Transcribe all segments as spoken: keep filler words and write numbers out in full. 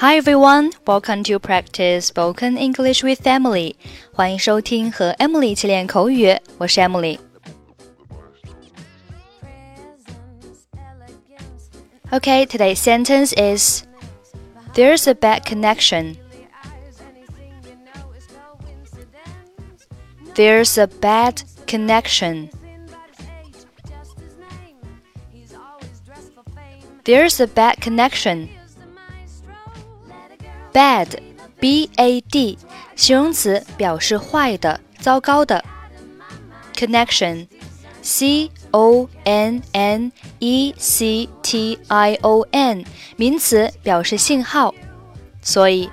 Hi everyone, welcome to practice spoken English with Emily. 欢迎收听和 Emily 一起练口语，我是 Emily. Okay, today's sentence is There's a bad connection. There's a bad connection. There's a bad connection.Bad, B A D, 形容词表示坏的、糟糕的。Connection, C O N N E C T I O N, 名词表示信号。所以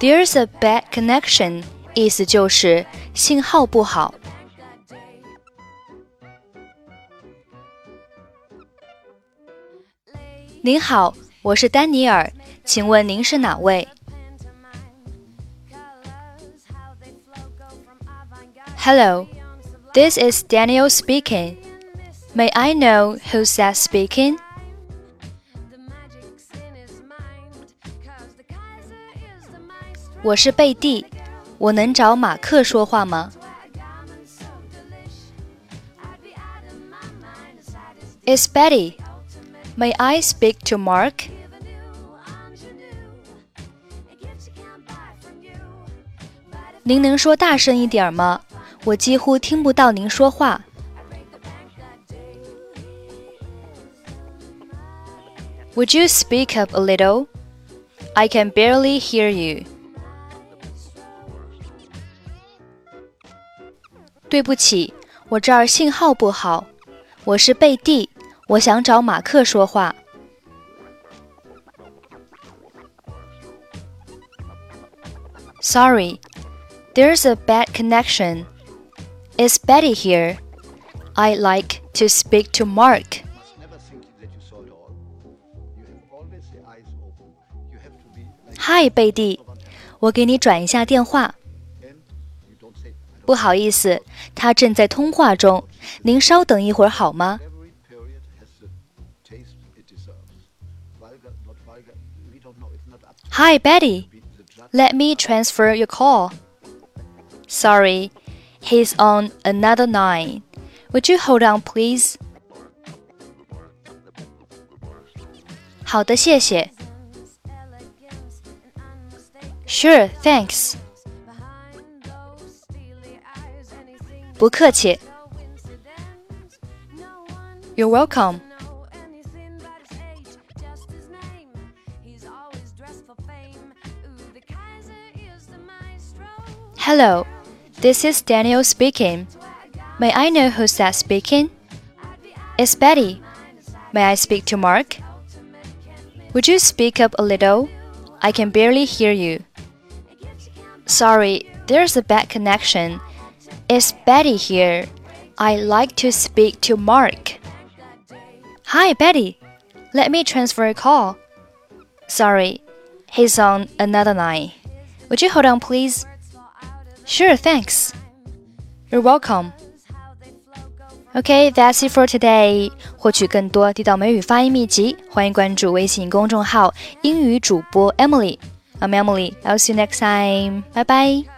There's a bad connection, 意思就是信号不好。您好，我是丹尼尔，请问您是哪位？Hello, this is Daniel speaking. May I know who's that speaking? I am Betty. Can I talk to Mark? It's Betty. May I speak to Mark? Can you speak louder?我几乎听不到您说话。Would you speak up a little? I can barely hear you. 对不起，我这儿信号不好。我是贝蒂，我想找马克说话。Sorry, there's a bad connection.It's Betty here. I'd like to speak to Mark. Hi, Betty. 我给你转一下电话。不好意思，他正在通话中，您稍等一会儿好吗？Hi, Betty. Let me transfer your call. Sorry.He's on another line. Would you hold on, please? 好的，谢谢。Sure, thanks. 不客气。You're welcome. Hello.This is Daniel speaking. May I know who's that speaking? It's Betty. May I speak to Mark? Would you speak up a little? I can barely hear you. Sorry, there's a bad connection. It's Betty here. I'd like to speak to Mark. Hi, Betty. Let me transfer a call. Sorry, he's on another line. Would you hold on, please?Sure, thanks. You're welcome. Okay, that's it for today. 获取更多地道美语发音秘籍，欢迎关注微信公众号英语主播 Emily. I'm Emily. I'll see you next time. Bye bye.